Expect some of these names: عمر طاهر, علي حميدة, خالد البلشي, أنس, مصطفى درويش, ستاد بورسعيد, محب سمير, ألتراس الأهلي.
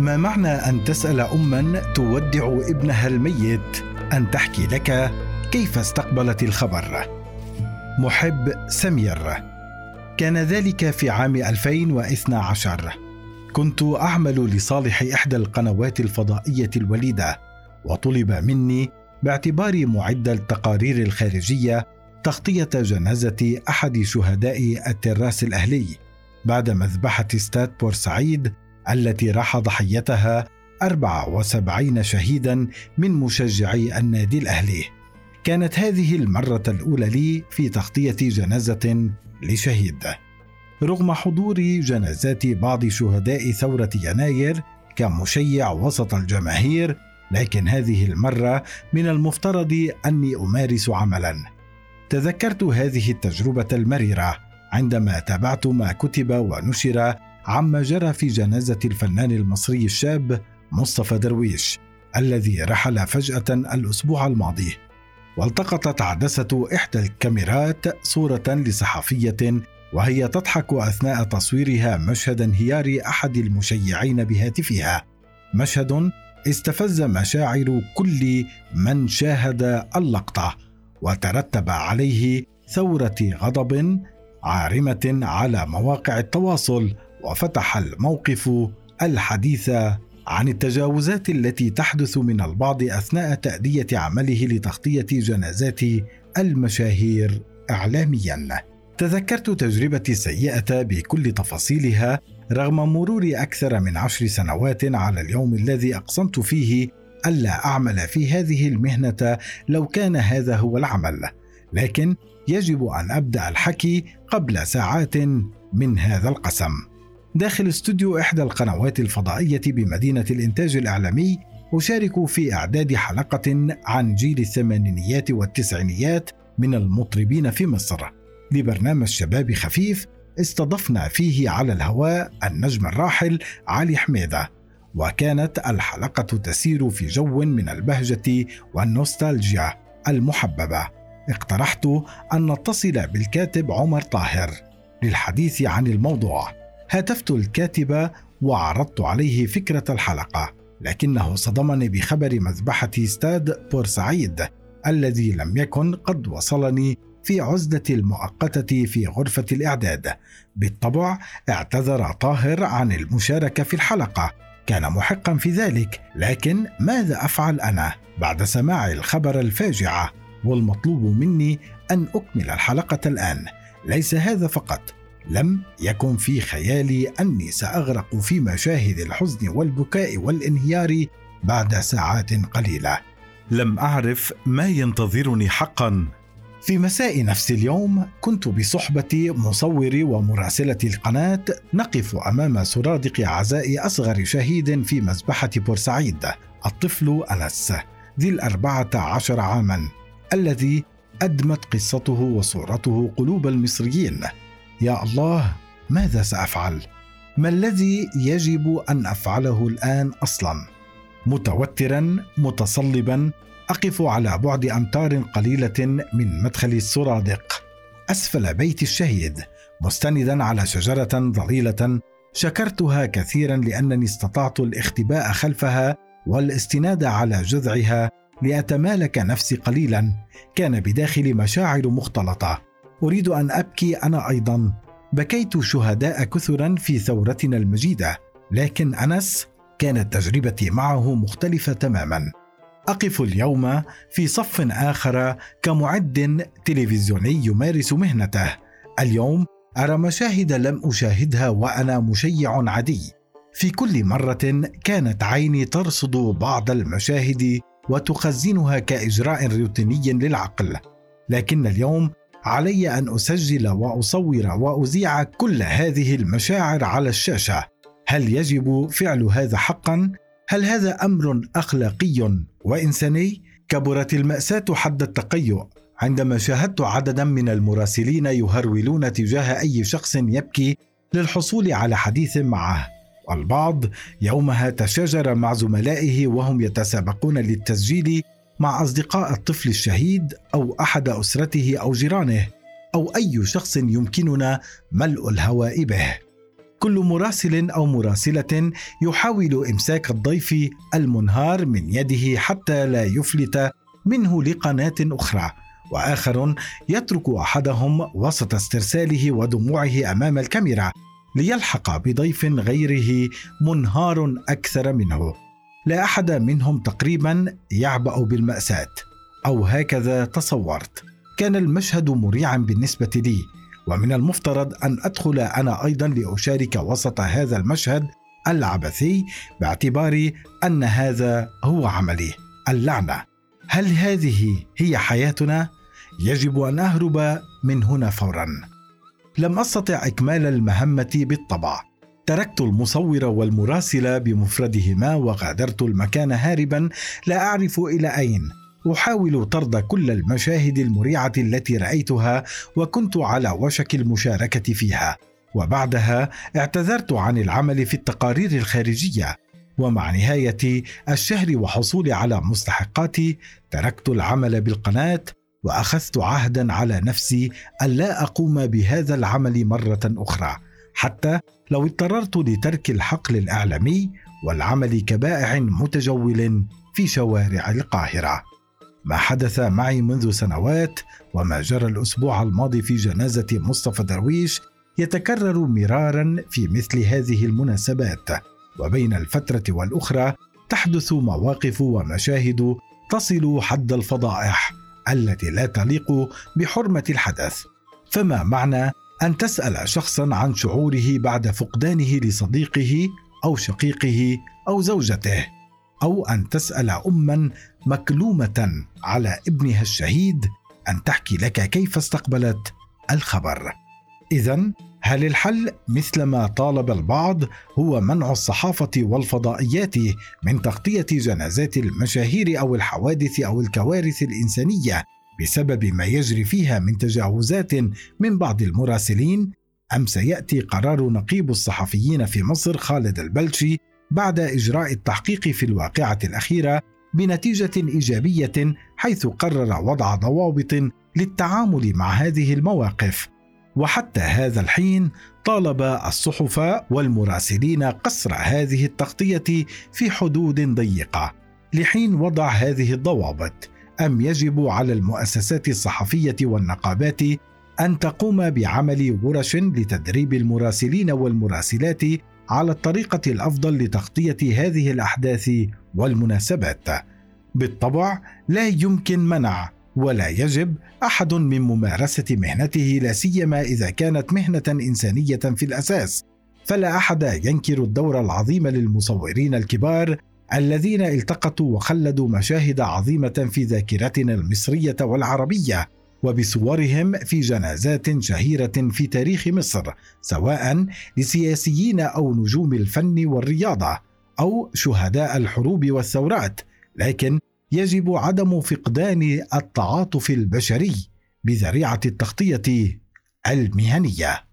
ما معنى أن تسأل أماً تودع ابنها الميت أن تحكي لك كيف استقبلت الخبر؟ محب سمير: كان ذلك في عام 2012. كنت أعمل لصالح إحدى القنوات الفضائية الوليدة، وطلب مني باعتباري معد التقارير الخارجية تغطية جنازة أحد شهداء ألتراس الأهلي بعد مذبحة ستاد بورسعيد التي راح ضحيتها 74 شهيدا من مشجعي النادي الأهلي. كانت هذه المرة الأولى لي في تغطية جنازة لشهيد، رغم حضور جنازات بعض شهداء ثورة يناير كمشيع وسط الجماهير، لكن هذه المرة من المفترض أني أمارس عملا. تذكرت هذه التجربة المريرة عندما تابعت ما كتب ونشر عما جرى في جنازة الفنان المصري الشاب مصطفى درويش الذي رحل فجأة الأسبوع الماضي، والتقطت عدسة إحدى الكاميرات صورة لصحفية وهي تضحك أثناء تصويرها مشهد انهيار أحد المشيعين بهاتفها، مشهد استفز مشاعر كل من شاهد اللقطة، وترتب عليه ثورة غضب عارمة على مواقع التواصل، وفتح الموقف الحديث عن التجاوزات التي تحدث من البعض أثناء تأدية عمله لتغطية جنازات المشاهير إعلامياً. تذكرت تجربتي السيئة بكل تفاصيلها رغم مرور أكثر من 10 سنوات على اليوم الذي أقسمت فيه ألا أعمل في هذه المهنة لو كان هذا هو العمل، لكن يجب أن أبدأ الحكي قبل ساعات من هذا القسم. داخل استوديو إحدى القنوات الفضائية بمدينة الإنتاج الإعلامي أشارك في إعداد حلقة عن جيل الثمانينيات والتسعينيات من المطربين في مصر لبرنامج شباب خفيف، استضفنا فيه على الهواء النجم الراحل علي حميدة، وكانت الحلقة تسير في جو من البهجة والنوستالجيا المحببة. اقترحت أن نتصل بالكاتب عمر طاهر للحديث عن الموضوع. هاتفت الكاتب وعرضت عليه فكرة الحلقة، لكنه صدمني بخبر مذبحة ستاد بورسعيد الذي لم يكن قد وصلني في عزلة المؤقتة في غرفة الإعداد. بالطبع اعتذر طاهر عن المشاركة في الحلقة، كان محقا في ذلك، لكن ماذا أفعل أنا بعد سماع الخبر الفاجعة؟ والمطلوب مني أن أكمل الحلقة الآن. ليس هذا فقط، لم يكن في خيالي أني سأغرق في مشاهد الحزن والبكاء والانهيار بعد ساعات قليلة. لم أعرف ما ينتظرني حقا. في مساء نفس اليوم كنت بصحبة مصوري ومراسلة القناة نقف أمام سرادق عزاء أصغر شهيد في مذبحة بورسعيد، الطفل أنس ذي 14 عاما الذي أدمت قصته وصورته قلوب المصريين. يا الله، ماذا سأفعل؟ ما الذي يجب أن أفعله الآن أصلا؟ متوترا متصلبا أقف على بعد أمتار قليلة من مدخل السرادق أسفل بيت الشهيد، مستندا على شجرة ظليلة شكرتها كثيرا لأنني استطعت الاختباء خلفها والاستناد على جذعها لأتمالك نفسي قليلا. كان بداخلي مشاعر مختلطة، أريد أن أبكي أنا أيضا. بكيت شهداء كثرا في ثورتنا المجيدة، لكن أنس كانت تجربتي معه مختلفة تماما. أقف اليوم في صف آخر كمعد تلفزيوني يمارس مهنته. اليوم أرى مشاهد لم أشاهدها وأنا مشيع عادي. في كل مرة كانت عيني ترصد بعض المشاهد وتخزنها كإجراء روتيني للعقل، لكن اليوم علي أن أسجل وأصور وأذيع كل هذه المشاعر على الشاشة. هل يجب فعل هذا حقا؟ هل هذا أمر أخلاقي وإنساني؟ كبرت المأساة حد التقيؤ عندما شاهدت عددا من المراسلين يهرولون تجاه أي شخص يبكي للحصول على حديث معه. البعض يومها تشاجر مع زملائه وهم يتسابقون للتسجيل مع أصدقاء الطفل الشهيد أو أحد أسرته أو جيرانه أو أي شخص يمكننا ملء الهواء به. كل مراسل أو مراسلة يحاول إمساك الضيف المنهار من يده حتى لا يفلت منه لقناة أخرى، وآخر يترك أحدهم وسط استرساله ودموعه أمام الكاميرا ليلحق بضيف غيره منهار أكثر منه. لا أحد منهم تقريبا يعبأ بالمأساة، أو هكذا تصورت. كان المشهد مريعا بالنسبة لي، ومن المفترض أن أدخل أنا أيضا لأشارك وسط هذا المشهد العبثي باعتباري أن هذا هو عملي. اللعنة، هل هذه هي حياتنا؟ يجب أن أهرب من هنا فورا. لم أستطع إكمال المهمة بالطبع، تركت المصور والمراسل بمفردهما وغادرت المكان هاربا لا أعرف إلى أين، أحاول طرد كل المشاهد المريعة التي رأيتها وكنت على وشك المشاركة فيها. وبعدها اعتذرت عن العمل في التقارير الخارجية، ومع نهاية الشهر وحصولي على مستحقاتي تركت العمل بالقناة وأخذت عهدا على نفسي ألا أقوم بهذا العمل مرة أخرى، حتى لو اضطررت لترك الحقل الإعلامي والعمل كبائع متجول في شوارع القاهرة. ما حدث معي منذ سنوات وما جرى الأسبوع الماضي في جنازة مصطفى درويش يتكرر مرارا في مثل هذه المناسبات، وبين الفترة والأخرى تحدث مواقف ومشاهد تصل حد الفضائح التي لا تليق بحرمة الحدث. فما معنى أن تسأل شخصا عن شعوره بعد فقدانه لصديقه أو شقيقه أو زوجته، أو أن تسأل أما مكلومة على ابنها الشهيد أن تحكي لك كيف استقبلت الخبر؟ إذن هل الحل مثلما طالب البعض هو منع الصحافة والفضائيات من تغطية جنازات المشاهير أو الحوادث أو الكوارث الإنسانية بسبب ما يجري فيها من تجاوزات من بعض المراسلين؟ أم سيأتي قرار نقيب الصحفيين في مصر خالد البلشي بعد إجراء التحقيق في الواقعة الأخيرة بنتيجة إيجابية، حيث قرر وضع ضوابط للتعامل مع هذه المواقف؟ وحتى هذا الحين طالب الصحفاء والمراسلين قصر هذه التغطية في حدود ضيقة لحين وضع هذه الضوابط، أم يجب على المؤسسات الصحفية والنقابات أن تقوم بعمل ورش لتدريب المراسلين والمراسلات على الطريقة الأفضل لتغطية هذه الأحداث والمناسبات؟ بالطبع لا يمكن منع ولا يجب أحد من ممارسة مهنته، لا سيما إذا كانت مهنة إنسانية في الأساس، فلا أحد ينكر الدور العظيم للمصورين الكبار الذين التقطوا وخلدوا مشاهد عظيمة في ذاكرتنا المصرية والعربية وبصورهم في جنازات شهيرة في تاريخ مصر، سواء لسياسيين أو نجوم الفن والرياضة أو شهداء الحروب والثورات. لكن يجب عدم فقدان التعاطف البشري بذريعة التغطية المهنية.